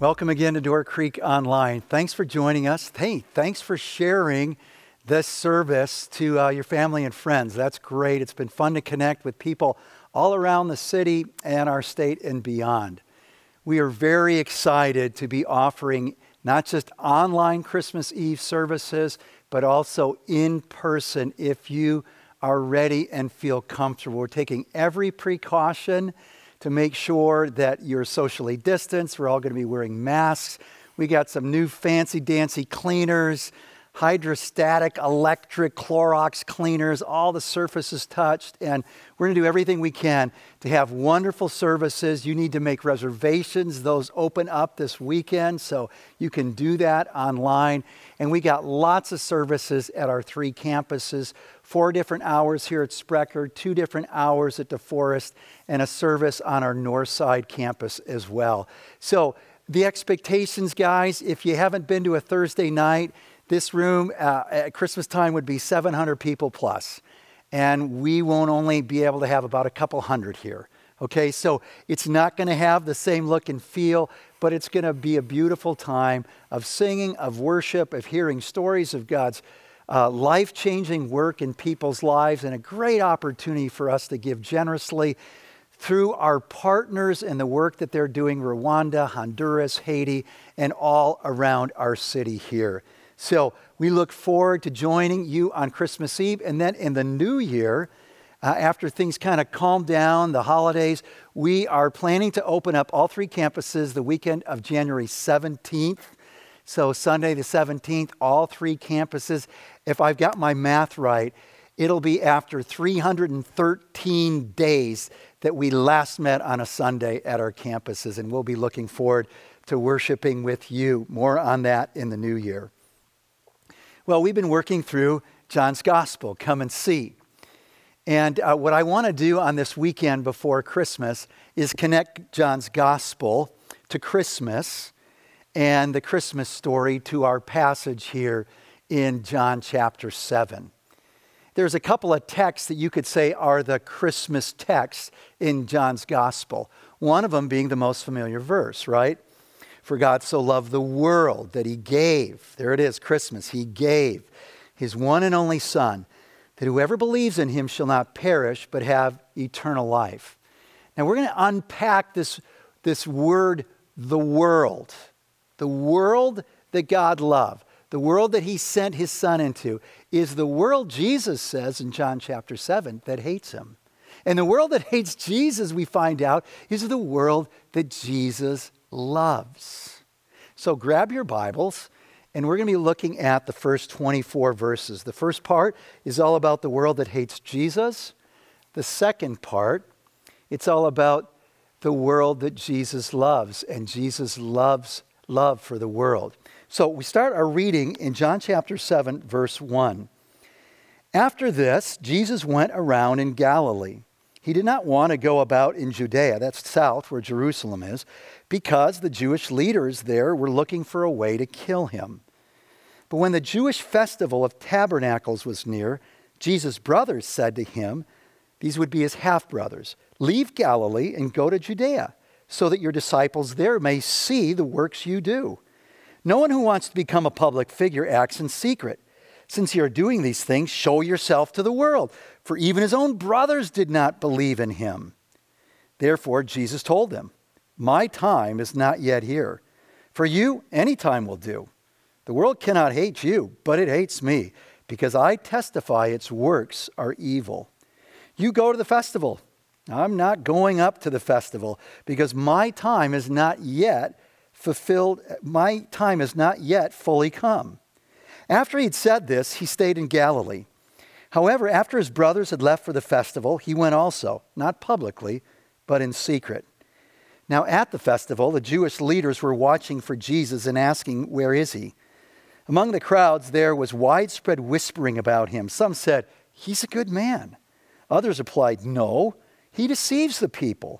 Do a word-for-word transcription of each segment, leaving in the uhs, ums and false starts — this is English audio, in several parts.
Welcome again to Door Creek Online. Thanks for joining us. Hey, thanks for sharing this service to uh, your family and friends. That's great. It's been fun to connect with people all around the city and our state and beyond. We are very excited to be offering not just online Christmas Eve services, but also in person if you are ready and feel comfortable. We're taking every precaution to make sure that you're socially distanced. We're all going to be wearing masks. We got some new fancy dancy cleaners, hydrostatic, electric, Clorox cleaners, all the surfaces touched. And we're going to do everything we can to have wonderful services. You need to make reservations. Those open up this weekend, so you can do that online. And we got lots of services at our three campuses. Four different hours here at Sprecher, two different hours at De Forest, and a service on our Northside campus as well. So the expectations, guys, if you haven't been to a Thursday night, this room uh, at Christmas time would be seven hundred people plus, and we won't only be able to have about a couple hundred here. Okay, so it's not going to have the same look and feel, but it's going to be a beautiful time of singing, of worship, of hearing stories of God's Uh, life-changing work in people's lives, and a great opportunity for us to give generously through our partners and the work that they're doing, Rwanda, Honduras, Haiti, and all around our city here. So we look forward to joining you on Christmas Eve, and then in the new year, uh, after things kind of calm down, the holidays, we are planning to open up all three campuses the weekend of January seventeenth. So Sunday the seventeenth, all three campuses, if I've got my math right, it'll be after three hundred thirteen days that we last met on a Sunday at our campuses, and we'll be looking forward to worshiping with you. More on that in the new year. Well, we've been working through John's Gospel, Come and See. And uh, what I want to do on this weekend before Christmas is connect John's Gospel to Christmas and the Christmas story to our passage here in John chapter seven. There's a couple of texts that you could say are the Christmas texts in John's Gospel. One of them being the most familiar verse, right? For God so loved the world that he gave. There it is, Christmas. He gave his one and only Son, that whoever believes in him shall not perish but have eternal life. Now we're going to unpack this, this word, the world. The world that God loved, the world that he sent his Son into, is the world, Jesus says in John chapter seven, that hates him. And the world that hates Jesus, we find out, is the world that Jesus loves. So grab your Bibles, and we're going to be looking at the first twenty-four verses. The first part is all about the world that hates Jesus. The second part, it's all about the world that Jesus loves, and Jesus loves love for the world. So we start our reading in John chapter seven, verse one. After this, Jesus went around in Galilee. He did not want to go about in Judea, that's south where Jerusalem is, because the Jewish leaders there were looking for a way to kill him. But when the Jewish festival of Tabernacles was near, Jesus' brothers said to him, these would be his half-brothers, leave Galilee and go to Judea, so that your disciples there may see the works you do. No one who wants to become a public figure acts in secret. Since you are doing these things, show yourself to the world, for even his own brothers did not believe in him. Therefore, Jesus told them, my time is not yet here. For you, any time will do. The world cannot hate you, but it hates me, because I testify its works are evil. You go to the festival. I'm not going up to the festival because my time is not yet fulfilled. My time is not yet fully come. After he'd said this, he stayed in Galilee. However, after his brothers had left for the festival, he went also, not publicly, but in secret. Now at the festival, the Jewish leaders were watching for Jesus and asking, where is he? Among the crowds, there was widespread whispering about him. Some said, he's a good man. Others replied, no. He deceives the people,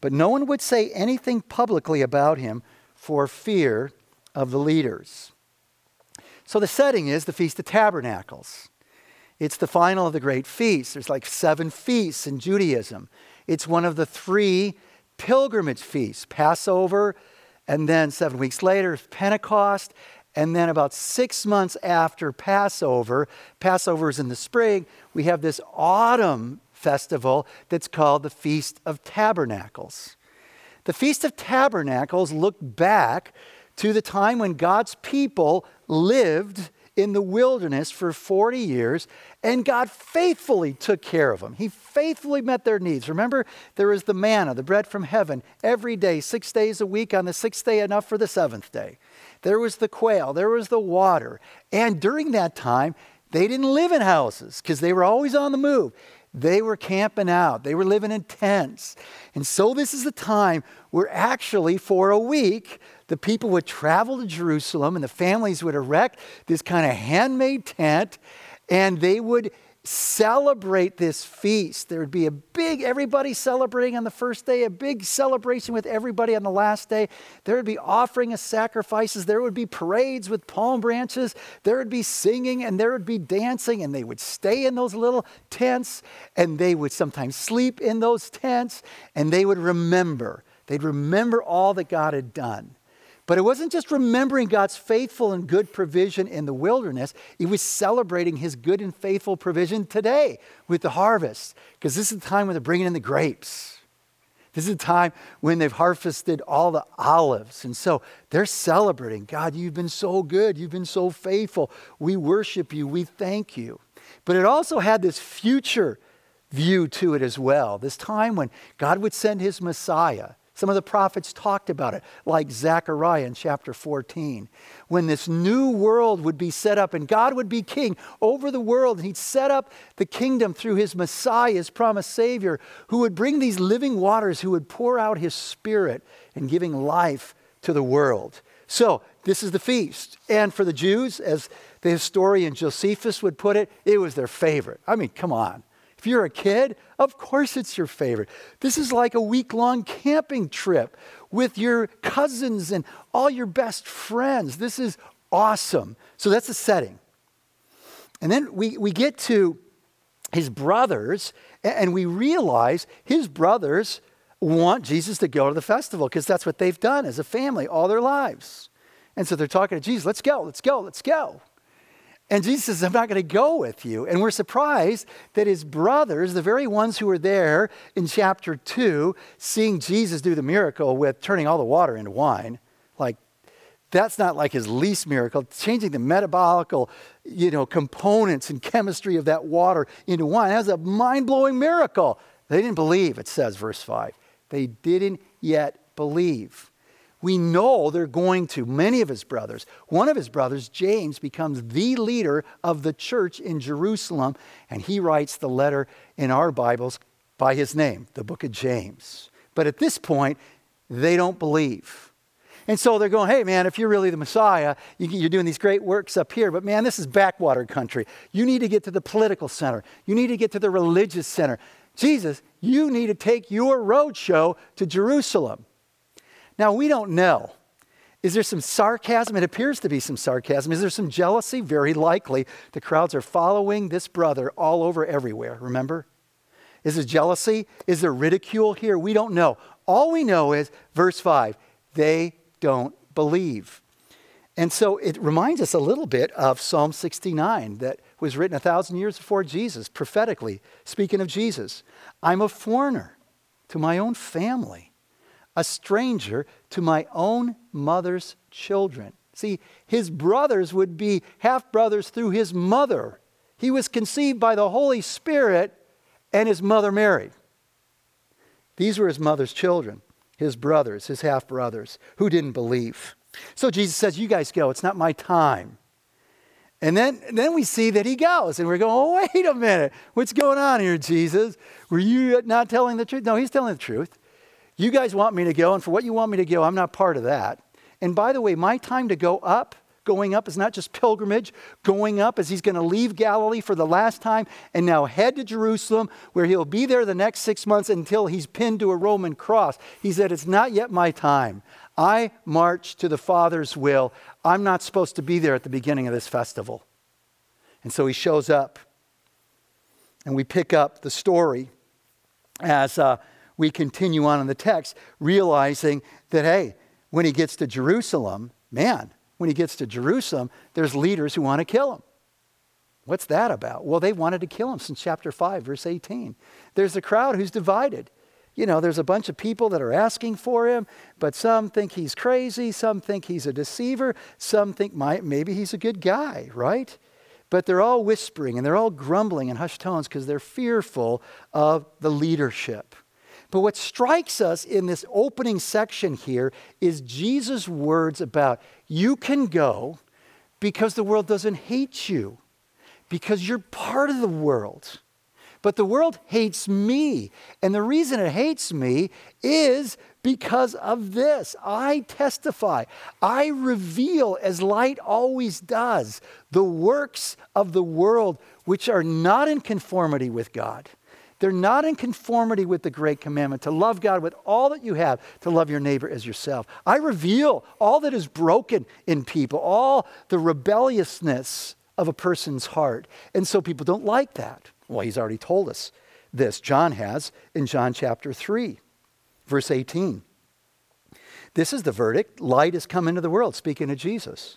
but no one would say anything publicly about him for fear of the leaders. So the setting is the Feast of Tabernacles. It's the final of the great feasts. There's like seven feasts in Judaism. It's one of the three pilgrimage feasts, Passover, and then seven weeks later, Pentecost, and then about six months after Passover, Passover is in the spring, we have this autumn festival that's called the Feast of Tabernacles. The Feast of Tabernacles looked back to the time when God's people lived in the wilderness for forty years, and God faithfully took care of them. He faithfully met their needs. Remember, there was the manna, the bread from heaven, every day, six days a week, on the sixth day enough for the seventh day. There was the quail, there was the water. And during that time, they didn't live in houses because they were always on the move. They were camping out. They were living in tents. And so this is the time where actually for a week, the people would travel to Jerusalem and the families would erect this kind of handmade tent and they would celebrate this feast. There would be a big, everybody celebrating on the first day, a big celebration with everybody on the last day. There would be offering of sacrifices. There would be parades with palm branches. There would be singing and there would be dancing, and they would stay in those little tents and they would sometimes sleep in those tents, and they would remember. They'd remember all that God had done. But it wasn't just remembering God's faithful and good provision in the wilderness. It was celebrating his good and faithful provision today with the harvest. Because this is the time when they're bringing in the grapes. This is the time when they've harvested all the olives. And so they're celebrating. God, you've been so good. You've been so faithful. We worship you. We thank you. But it also had this future view to it as well. This time when God would send his Messiah. Some of the prophets talked about it, like Zechariah in chapter fourteen, when this new world would be set up and God would be king over the world. And he'd set up the kingdom through his Messiah, his promised Savior, who would bring these living waters, who would pour out his spirit and giving life to the world. So this is the feast. And for the Jews, as the historian Josephus would put it, it was their favorite. I mean, come on. If you're a kid, of course it's your favorite. This is like a week-long camping trip with your cousins and all your best friends. This is awesome. So that's the setting. And then we, we get to his brothers, and we realize his brothers want Jesus to go to the festival because that's what they've done as a family all their lives. And so they're talking to Jesus, let's go, let's go, let's go. And Jesus says, I'm not going to go with you. And we're surprised that his brothers, the very ones who were there in chapter two, seeing Jesus do the miracle with turning all the water into wine, like that's not like his least miracle, changing the metabolical, you know, components and chemistry of that water into wine. That was a mind-blowing miracle. They didn't believe, it says, verse five. They didn't yet believe. We know they're going to, many of his brothers. One of his brothers, James, becomes the leader of the church in Jerusalem, and he writes the letter in our Bibles by his name, the book of James. But at this point, they don't believe. And so they're going, hey, man, if you're really the Messiah, you're doing these great works up here, but man, this is backwater country. You need to get to the political center. You need to get to the religious center. Jesus, you need to take your roadshow to Jerusalem. Now, we don't know. Is there some sarcasm? It appears to be some sarcasm. Is there some jealousy? Very likely. The crowds are following this brother all over everywhere, remember? Is there jealousy? Is there ridicule here? We don't know. All we know is, verse five, they don't believe. And so it reminds us a little bit of Psalm sixty-nine that was written a thousand years before Jesus, prophetically, speaking of Jesus. I'm a foreigner to my own family, a stranger to my own mother's children. See, his brothers would be half-brothers through his mother. He was conceived by the Holy Spirit and his mother Mary. These were his mother's children, his brothers, his half-brothers, who didn't believe. So Jesus says, you guys go, it's not my time. And then, and then we see that he goes, and we're going, oh, wait a minute, what's going on here, Jesus? Were you not telling the truth? No, he's telling the truth. You guys want me to go, and for what you want me to go, I'm not part of that. And by the way, my time to go up, going up is not just pilgrimage. Going up is he's going to leave Galilee for the last time and now head to Jerusalem, where he'll be there the next six months until he's pinned to a Roman cross. He said, it's not yet my time. I march to the Father's will. I'm not supposed to be there at the beginning of this festival. And so he shows up, and we pick up the story as... Uh, We continue on in the text, realizing that, hey, When he gets to Jerusalem, man, when he gets to Jerusalem, there's leaders who want to kill him. What's that about? Well, they wanted to kill him since chapter five, verse eighteen. There's a crowd who's divided. You know, there's a bunch of people that are asking for him, but some think he's crazy. Some think he's a deceiver. Some think my, maybe he's a good guy, right? But they're all whispering and they're all grumbling in hushed tones because they're fearful of the leadership. But what strikes us in this opening section here is Jesus' words about you can go because the world doesn't hate you, because you're part of the world. But the world hates me. And the reason it hates me is because of this. I testify. I reveal, as light always does, the works of the world which are not in conformity with God. They're not in conformity with the great commandment to love God with all that you have, to love your neighbor as yourself. I reveal all that is broken in people, all the rebelliousness of a person's heart. And so people don't like that. Well, he's already told us this. John has in John chapter three, verse eighteen. This is the verdict. Light has come into the world, speaking of Jesus.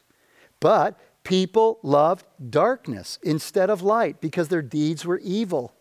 But people loved darkness instead of light because their deeds were evil.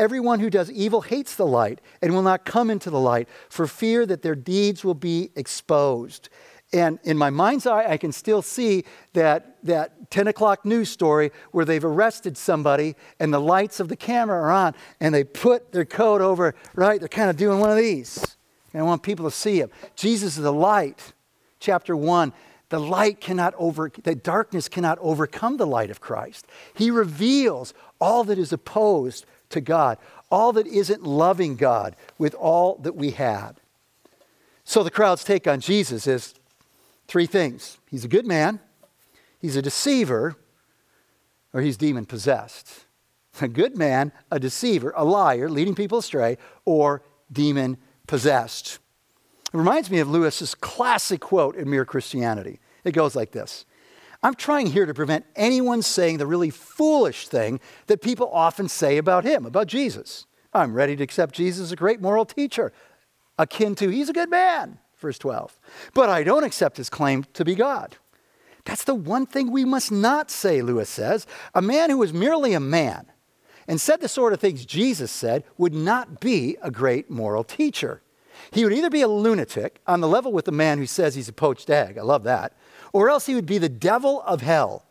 Everyone who does evil hates the light and will not come into the light for fear that their deeds will be exposed. And in my mind's eye, I can still see that, that ten o'clock news story where they've arrested somebody and the lights of the camera are on and they put their coat over, right? They're kind of doing one of these. And I want people to see him. Jesus is the light. Chapter one, the light cannot over, the darkness cannot overcome the light of Christ. He reveals all that is opposed to God, all that isn't loving God with all that we have. So the crowd's take on Jesus is three things. He's a good man, he's a deceiver, or he's demon-possessed. A good man, a deceiver, a liar, leading people astray, or demon-possessed. It reminds me of Lewis's classic quote in Mere Christianity. It goes like this. I'm trying here to prevent anyone saying the really foolish thing that people often say about him, about Jesus. I'm ready to accept Jesus as a great moral teacher, akin to he's a good man. Verse twelve, but I don't accept his claim to be God. That's the one thing we must not say, Lewis says. A man who was merely a man and said the sort of things Jesus said would not be a great moral teacher. He would either be a lunatic on the level with the man who says he's a poached egg, I love that, or else he would be the devil of hell.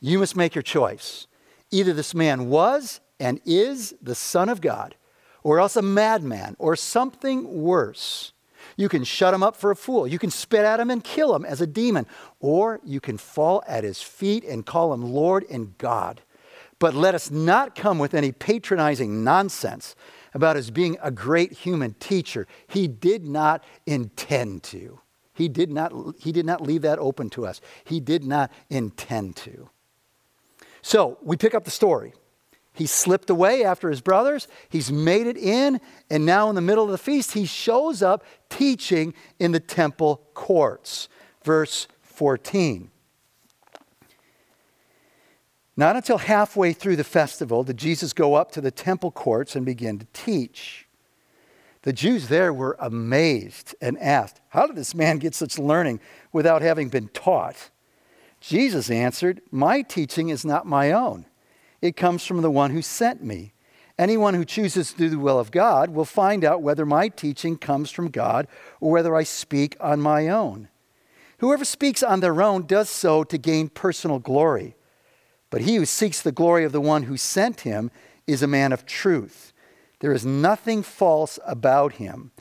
You must make your choice. Either this man was and is the Son of God, or else a madman or something worse. You can shut him up for a fool. You can spit at him and kill him as a demon. Or you can fall at his feet and call him Lord and God. But let us not come with any patronizing nonsense about his being a great human teacher. He did not intend to. He did not, he did not leave that open to us. He did not intend to. So we pick up the story. He slipped away after his brothers. He's made it in. And now in the middle of the feast, he shows up teaching in the temple courts. Verse fourteen. Not until halfway through the festival did Jesus go up to the temple courts and begin to teach. The Jews there were amazed and asked, "How did this man get such learning without having been taught?" Jesus answered, "My teaching is not my own. It comes from the one who sent me. Anyone who chooses to do the will of God will find out whether my teaching comes from God or whether I speak on my own. Whoever speaks on their own does so to gain personal glory. But he who seeks the glory of the one who sent him is a man of truth. There is nothing false about him.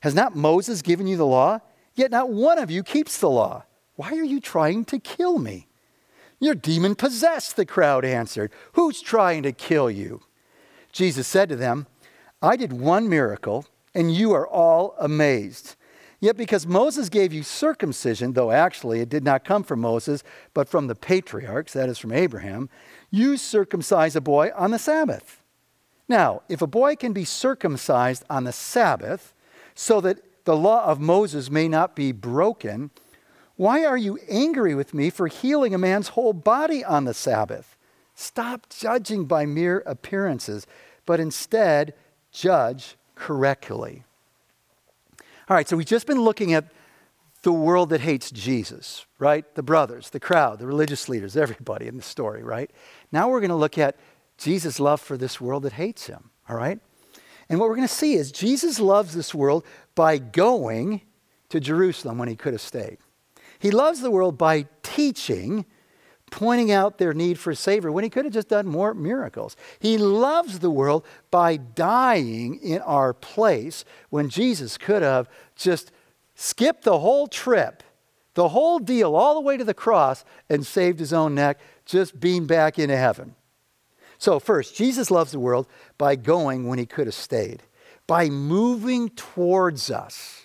Has not Moses given you the law? Yet not one of you keeps the law. Why are you trying to kill me?" "You're demon-possessed," the crowd answered. "Who's trying to kill you?" Jesus said to them, "I did one miracle, and you are all amazed. Yet because Moses gave you circumcision, though actually it did not come from Moses, but from the patriarchs, that is from Abraham, you circumcise a boy on the Sabbath. Now, if a boy can be circumcised on the Sabbath, so that the law of Moses may not be broken, why are you angry with me for healing a man's whole body on the Sabbath? Stop judging by mere appearances, but instead judge correctly." All right, so we've just been looking at the world that hates Jesus, right? The brothers, the crowd, the religious leaders, everybody in the story, right? Now we're going to look at Jesus' love for this world that hates him, all right? And what we're going to see is Jesus loves this world by going to Jerusalem when he could have stayed. He loves the world by teaching, pointing out their need for a Savior when he could have just done more miracles. He loves the world by dying in our place when Jesus could have just skipped the whole trip, the whole deal, all the way to the cross and saved his own neck, just beamed back into heaven. So first, Jesus loves the world by going when he could have stayed, by moving towards us.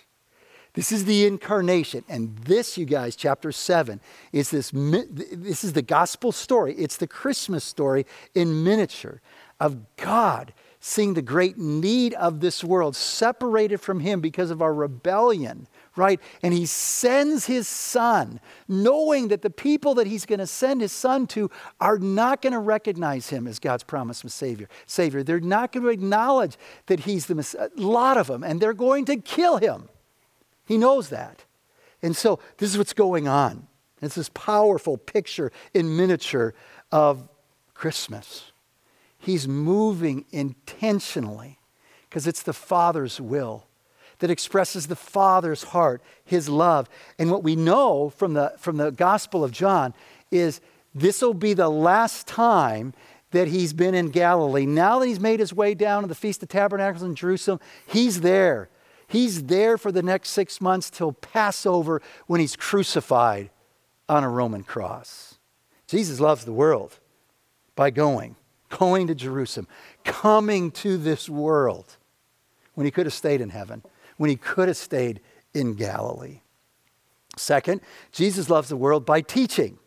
This is the incarnation. And this, you guys, chapter seven, is this, this is the gospel story. It's the Christmas story in miniature of God seeing the great need of this world, separated from him because of our rebellion, right? And he sends his son, knowing that the people that he's going to send his son to are not going to recognize him as God's promised Savior. Savior. They're not going to acknowledge that he's the Messiah, a lot of them, and they're going to kill him. He knows that. And so this is what's going on. It's this powerful picture in miniature of Christmas. He's moving intentionally because it's the Father's will that expresses the Father's heart, his love. And what we know from the, from the Gospel of John is this will be the last time that he's been in Galilee. Now that he's made his way down to the Feast of Tabernacles in Jerusalem, he's there. He's there for the next six months till Passover, when he's crucified on a Roman cross. Jesus loves the world by going, going to Jerusalem, coming to this world when he could have stayed in heaven, when he could have stayed in Galilee. Second, Jesus loves the world by teaching,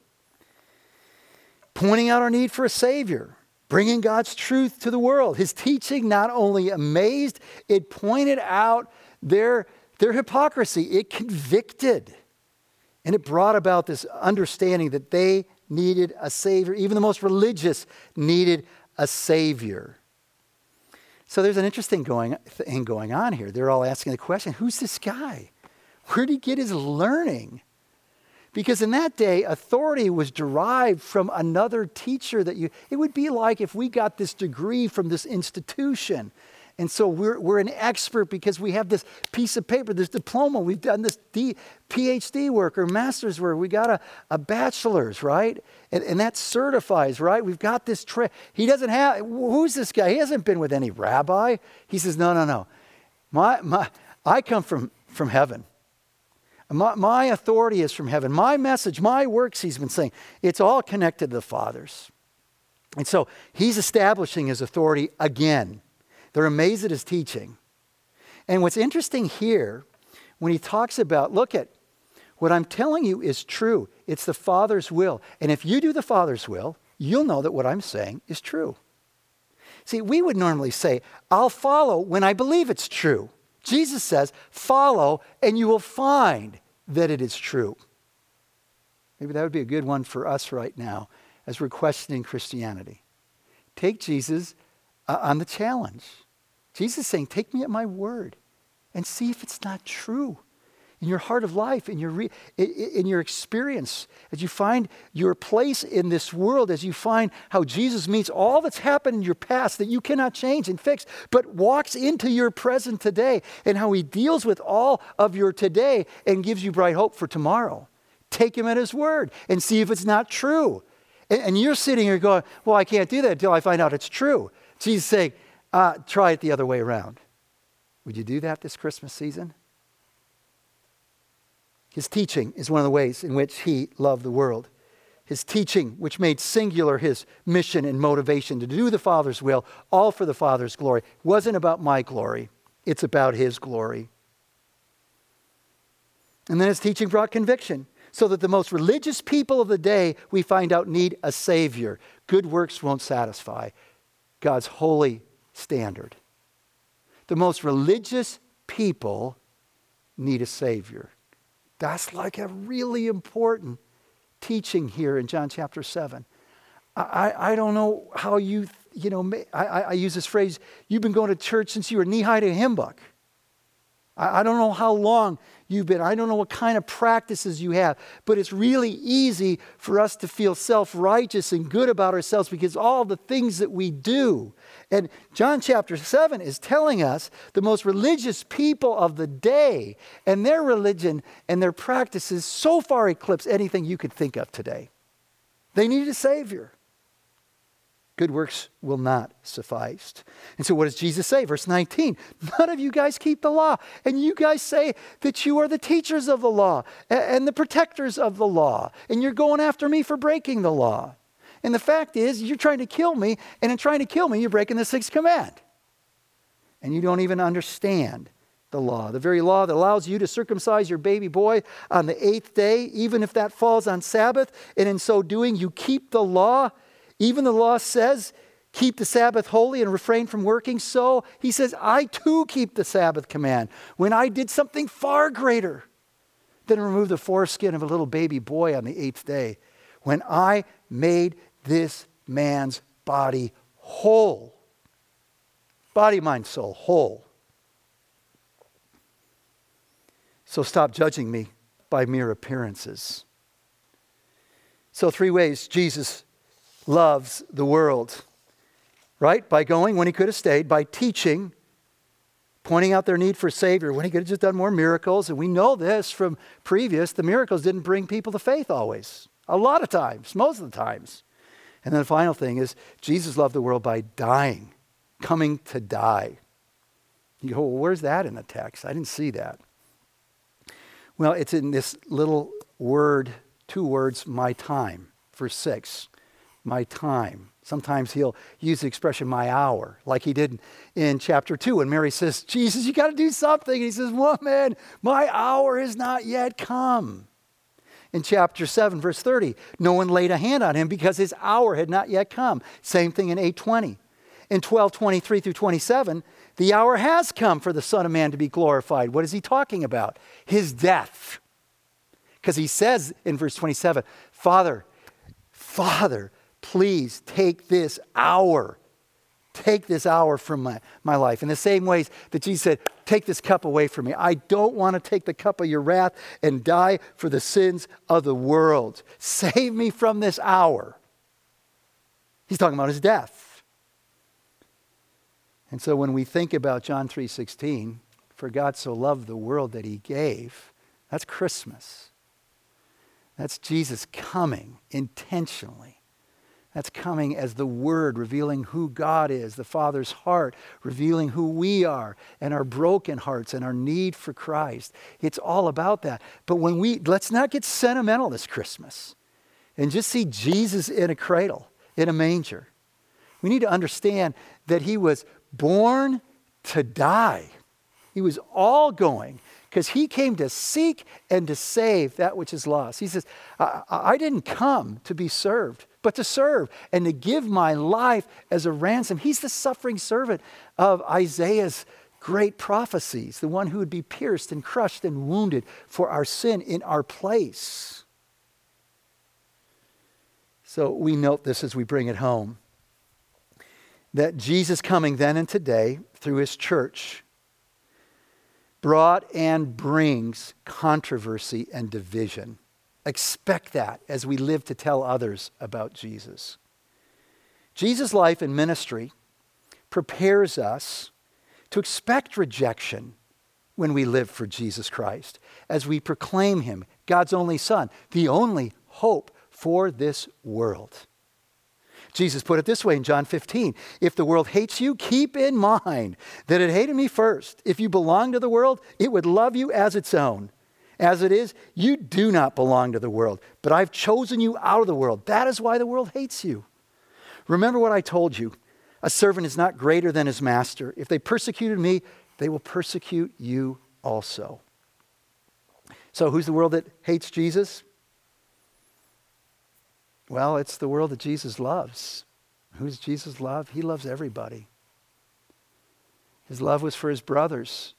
pointing out our need for a Savior, bringing God's truth to the world. His teaching not only amazed, it pointed out their, their hypocrisy. It convicted, and it brought about this understanding that they needed a Savior. Even the most religious needed a Savior. So there's an interesting going, thing going on here. They're all asking the question, who's this guy? Where did he get his learning? Because in that day, authority was derived from another teacher that you, it would be like if we got this degree from this institution. And so we're, we're an expert because we have this piece of paper, this diploma. We've done this D, PhD work or master's work. We got a, a bachelor's, right? And, and that certifies, right? We've got this tra- He doesn't have, who's this guy? He hasn't been with any rabbi. He says, no, no, no. My, my, I come from, from heaven. My, my authority is from heaven. My message, my works, he's been saying, it's all connected to the Father's. And so he's establishing his authority again. They're amazed at his teaching. And what's interesting here, when he talks about, look at, what I'm telling you is true. It's the Father's will. And if you do the Father's will, you'll know that what I'm saying is true. See, we would normally say, I'll follow when I believe it's true. Jesus says, follow and you will find that it is true. Maybe that would be a good one for us right now as we're questioning Christianity. Take Jesus Uh, on the challenge. Jesus is saying, take me at my word and see if it's not true in your heart of life, in your, re- in, in your experience, as you find your place in this world, as you find how Jesus meets all that's happened in your past that you cannot change and fix, but walks into your present today, and how he deals with all of your today and gives you bright hope for tomorrow. Take him at his word and see if it's not true. And, and you're sitting here going, well, I can't do that until I find out it's true. Jesus is saying, uh, try it the other way around. Would you do that this Christmas season? His teaching is one of the ways in which he loved the world. His teaching, which made singular his mission and motivation to do the Father's will, all for the Father's glory, wasn't about my glory. It's about his glory. And then his teaching brought conviction, so that the most religious people of the day, we find out, need a Savior. Good works won't satisfy God's holy standard. The most religious people need a Savior. That's like a really important teaching here in John chapter seven. I, I, I don't know how you, you know, I, I use this phrase, you've been going to church since you were knee-high to a hymn book. I don't know how long you've been. I don't know what kind of practices you have. But it's really easy for us to feel self-righteous and good about ourselves because all the things that we do. And John chapter seven is telling us the most religious people of the day and their religion and their practices so far eclipse anything you could think of today. They need a Savior. Good works will not suffice. And so what does Jesus say? Verse nineteen, none of you guys keep the law. And you guys say that you are the teachers of the law and the protectors of the law. And you're going after me for breaking the law. And the fact is you're trying to kill me. And in trying to kill me, you're breaking the sixth command. And you don't even understand the law, the very law that allows you to circumcise your baby boy on the eighth day, even if that falls on Sabbath. And in so doing, you keep the law. Even the law says, keep the Sabbath holy and refrain from working. So he says, I too keep the Sabbath command when I did something far greater than remove the foreskin of a little baby boy on the eighth day. When I made this man's body whole. Body, mind, soul, whole. So stop judging me by mere appearances. So three ways Jesus loves the world, right? By going when he could have stayed, by teaching, pointing out their need for a Savior, when he could have just done more miracles. And we know this from previous, the miracles didn't bring people to faith always. A lot of times, most of the times. And then the final thing is Jesus loved the world by dying, coming to die. You go, well, where's that in the text? I didn't see that. Well, it's in this little word, two words, my time, verse six. My time. Sometimes he'll use the expression my hour, like he did in chapter two when Mary says, Jesus, you got to do something. And he says, woman, my hour has not yet come. In chapter seven, verse thirty, no one laid a hand on him because his hour had not yet come. Same thing in eight twenty. In twelve twenty-three through twenty-seven, the hour has come for the Son of Man to be glorified. What is he talking about? His death. Because he says in verse twenty-seven, Father, Father, please take this hour. Take this hour from my, my life. In the same ways that Jesus said, take this cup away from me. I don't want to take the cup of your wrath and die for the sins of the world. Save me from this hour. He's talking about his death. And so when we think about John three sixteen, for God so loved the world that he gave, that's Christmas. That's Jesus coming intentionally. That's coming as the Word, revealing who God is, the Father's heart, revealing who we are and our broken hearts and our need for Christ. It's all about that. But when we, let's not get sentimental this Christmas and just see Jesus in a cradle, in a manger. We need to understand that he was born to die. He was all going because he came to seek and to save that which is lost. He says, I, I didn't come to be served, but to serve and to give my life as a ransom. He's the suffering servant of Isaiah's great prophecies, the one who would be pierced and crushed and wounded for our sin in our place. So we note this as we bring it home, that Jesus coming then and today through his church brought and brings controversy and division. Expect that as we live to tell others about Jesus. Jesus' life and ministry prepares us to expect rejection when we live for Jesus Christ, as we proclaim him, God's only Son, the only hope for this world. Jesus put it this way in John fifteen, if the world hates you, keep in mind that it hated me first. If you belong to the world, it would love you as its own. As it is, you do not belong to the world, but I've chosen you out of the world. That is why the world hates you. Remember what I told you. A servant is not greater than his master. If they persecuted me, they will persecute you also. So who's the world that hates Jesus? Well, it's the world that Jesus loves. Who's Jesus love? He loves everybody. His love was for his brothers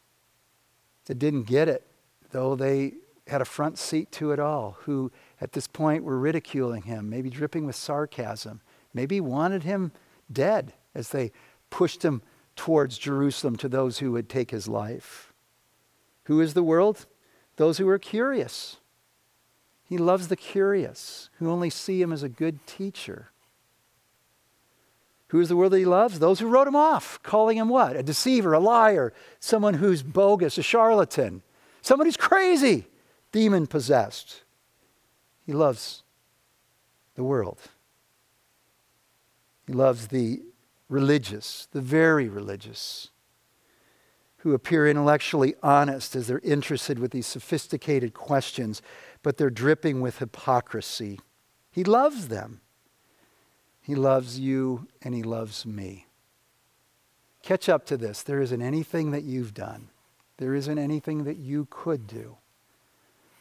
that didn't get it, though they had a front seat to it all, who at this point were ridiculing him, maybe dripping with sarcasm, maybe wanted him dead as they pushed him towards Jerusalem to those who would take his life. Who is the world? Those who are curious. He loves the curious, who only see him as a good teacher. Who is the world that he loves? Those who wrote him off, calling him what? A deceiver, a liar, someone who's bogus, a charlatan, someone who's crazy, demon-possessed. He loves the world. He loves the religious, the very religious, who appear intellectually honest as they're interested with these sophisticated questions, but they're dripping with hypocrisy. He loves them. He loves you and he loves me. Catch up to this. There isn't anything that you've done. There isn't anything that you could do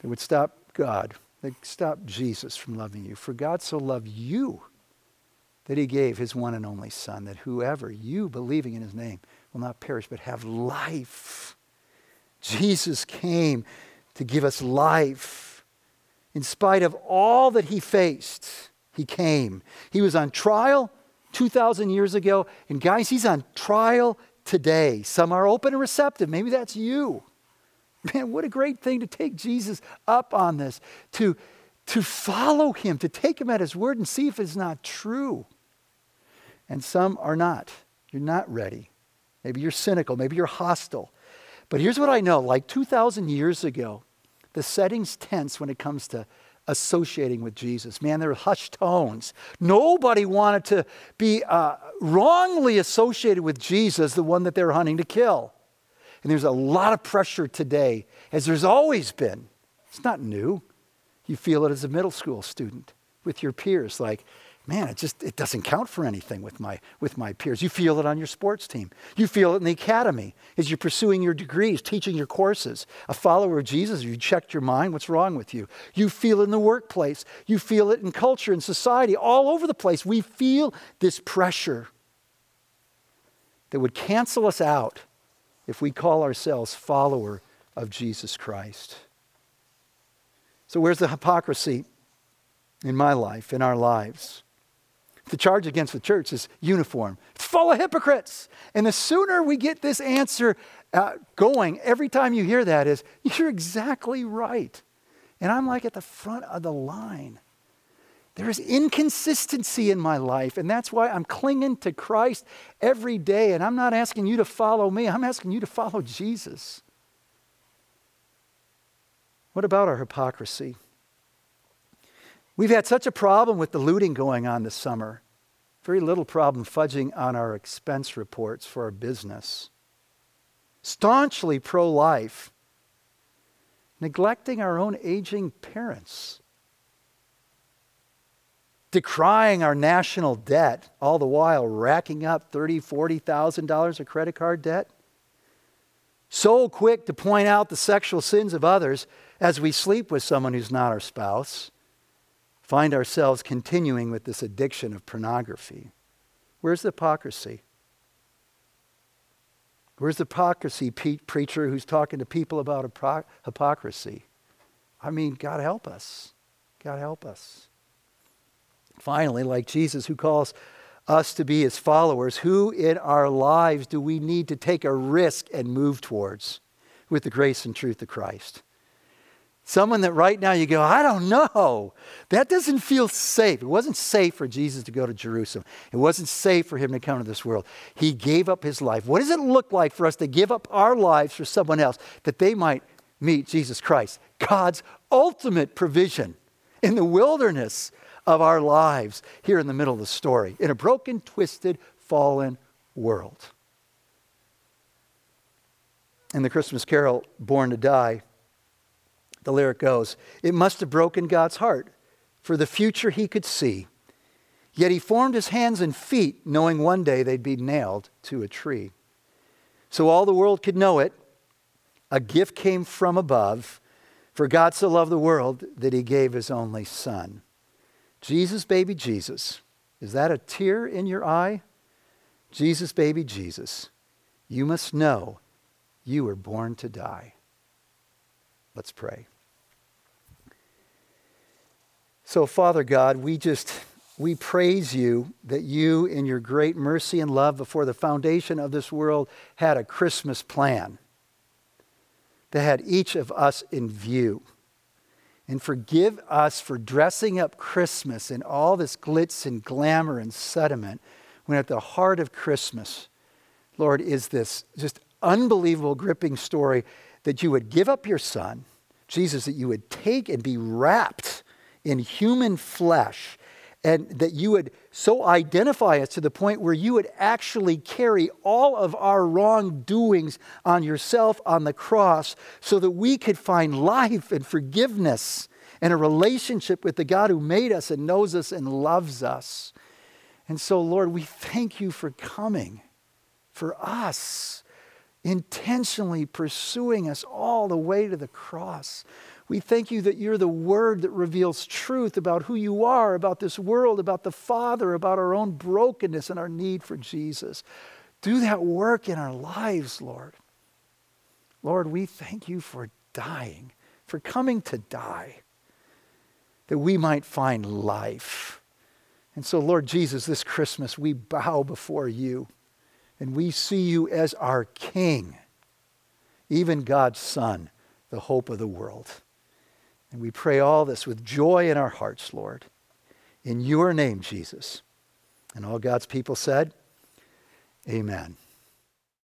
that would stop God, that would stop Jesus from loving you. For God so loved you that he gave his one and only Son, that whoever, you believing in his name, will not perish but have life. Jesus came to give us life. In spite of all that he faced, he came. He was on trial two thousand years ago. And guys, he's on trial today. Some are open and receptive. Maybe that's you. Man, what a great thing to take Jesus up on this, to to follow him, to take him at his word and see if it's not true. And some are not. You're not ready. Maybe you're cynical. Maybe you're hostile. But here's what I know. Like two thousand years ago, the setting's tense when it comes to associating with Jesus. Man, there were hushed tones. Nobody wanted to be uh, wrongly associated with Jesus, the one that they're hunting to kill. And there's a lot of pressure today, as there's always been. It's not new. You feel it as a middle school student with your peers, like, man, it just it doesn't count for anything with my with my peers. You feel it on your sports team. You feel it in the academy as you're pursuing your degrees, teaching your courses. A follower of Jesus, you checked your mind, what's wrong with you? You feel it in the workplace. You feel it in culture and society, all over the place. We feel this pressure that would cancel us out if we call ourselves follower of Jesus Christ. So where's the hypocrisy in my life, in our lives? The charge against the church is uniform. It's full of hypocrites. And the sooner we get this answer uh, going, every time you hear that is, you're exactly right. And I'm like at the front of the line. There is inconsistency in my life, and that's why I'm clinging to Christ every day. And I'm not asking you to follow me. I'm asking you to follow Jesus. What about our hypocrisy? We've had such a problem with the looting going on this summer. Very little problem fudging on our expense reports for our business. Staunchly pro-life. Neglecting our own aging parents. Decrying our national debt, all the while racking up thirty thousand dollars, forty thousand dollars of credit card debt. So quick to point out the sexual sins of others as we sleep with someone who's not our spouse, find ourselves continuing with this addiction of pornography. Where's the hypocrisy? Where's the hypocrisy, Pete, preacher who's talking to people about hypocr- hypocrisy? I mean, God help us. God help us. Finally, like Jesus who calls us to be his followers, who in our lives do we need to take a risk and move towards with the grace and truth of Christ? Someone that right now you go, I don't know. That doesn't feel safe. It wasn't safe for Jesus to go to Jerusalem. It wasn't safe for him to come to this world. He gave up his life. What does it look like for us to give up our lives for someone else that they might meet Jesus Christ? God's ultimate provision in the wilderness of our lives here in the middle of the story, in a broken, twisted, fallen world. In the Christmas carol, Born to Die, the lyric goes, it must have broken God's heart, for the future he could see. Yet he formed his hands and feet, knowing one day they'd be nailed to a tree. So all the world could know it. A gift came from above, for God so loved the world that he gave his only Son. Jesus, baby Jesus, is that a tear in your eye? Jesus, baby Jesus, you must know you were born to die. Let's pray. So, Father God, we just, we praise you that you, in your great mercy and love before the foundation of this world, had a Christmas plan. that had each of us in view. And forgive us for dressing up Christmas in all this glitz and glamour and sediment, when at the heart of Christmas, Lord, is this just unbelievable, gripping story that you would give up your son, Jesus, that you would take and be wrapped in human flesh, and that you would so identify us to the point where you would actually carry all of our wrongdoings on yourself on the cross so that we could find life and forgiveness and a relationship with the God who made us and knows us and loves us. And so, Lord, we thank you for coming for us, intentionally pursuing us all the way to the cross. We thank you that you're the word that reveals truth about who you are, about this world, about the Father, about our own brokenness and our need for Jesus. Do that work in our lives, Lord. Lord, we thank you for dying, for coming to die, that we might find life. And so, Lord Jesus, this Christmas, we bow before you and we see you as our King, even God's Son, the hope of the world. And we pray all this with joy in our hearts, Lord, in your name, Jesus. And all God's people said, amen.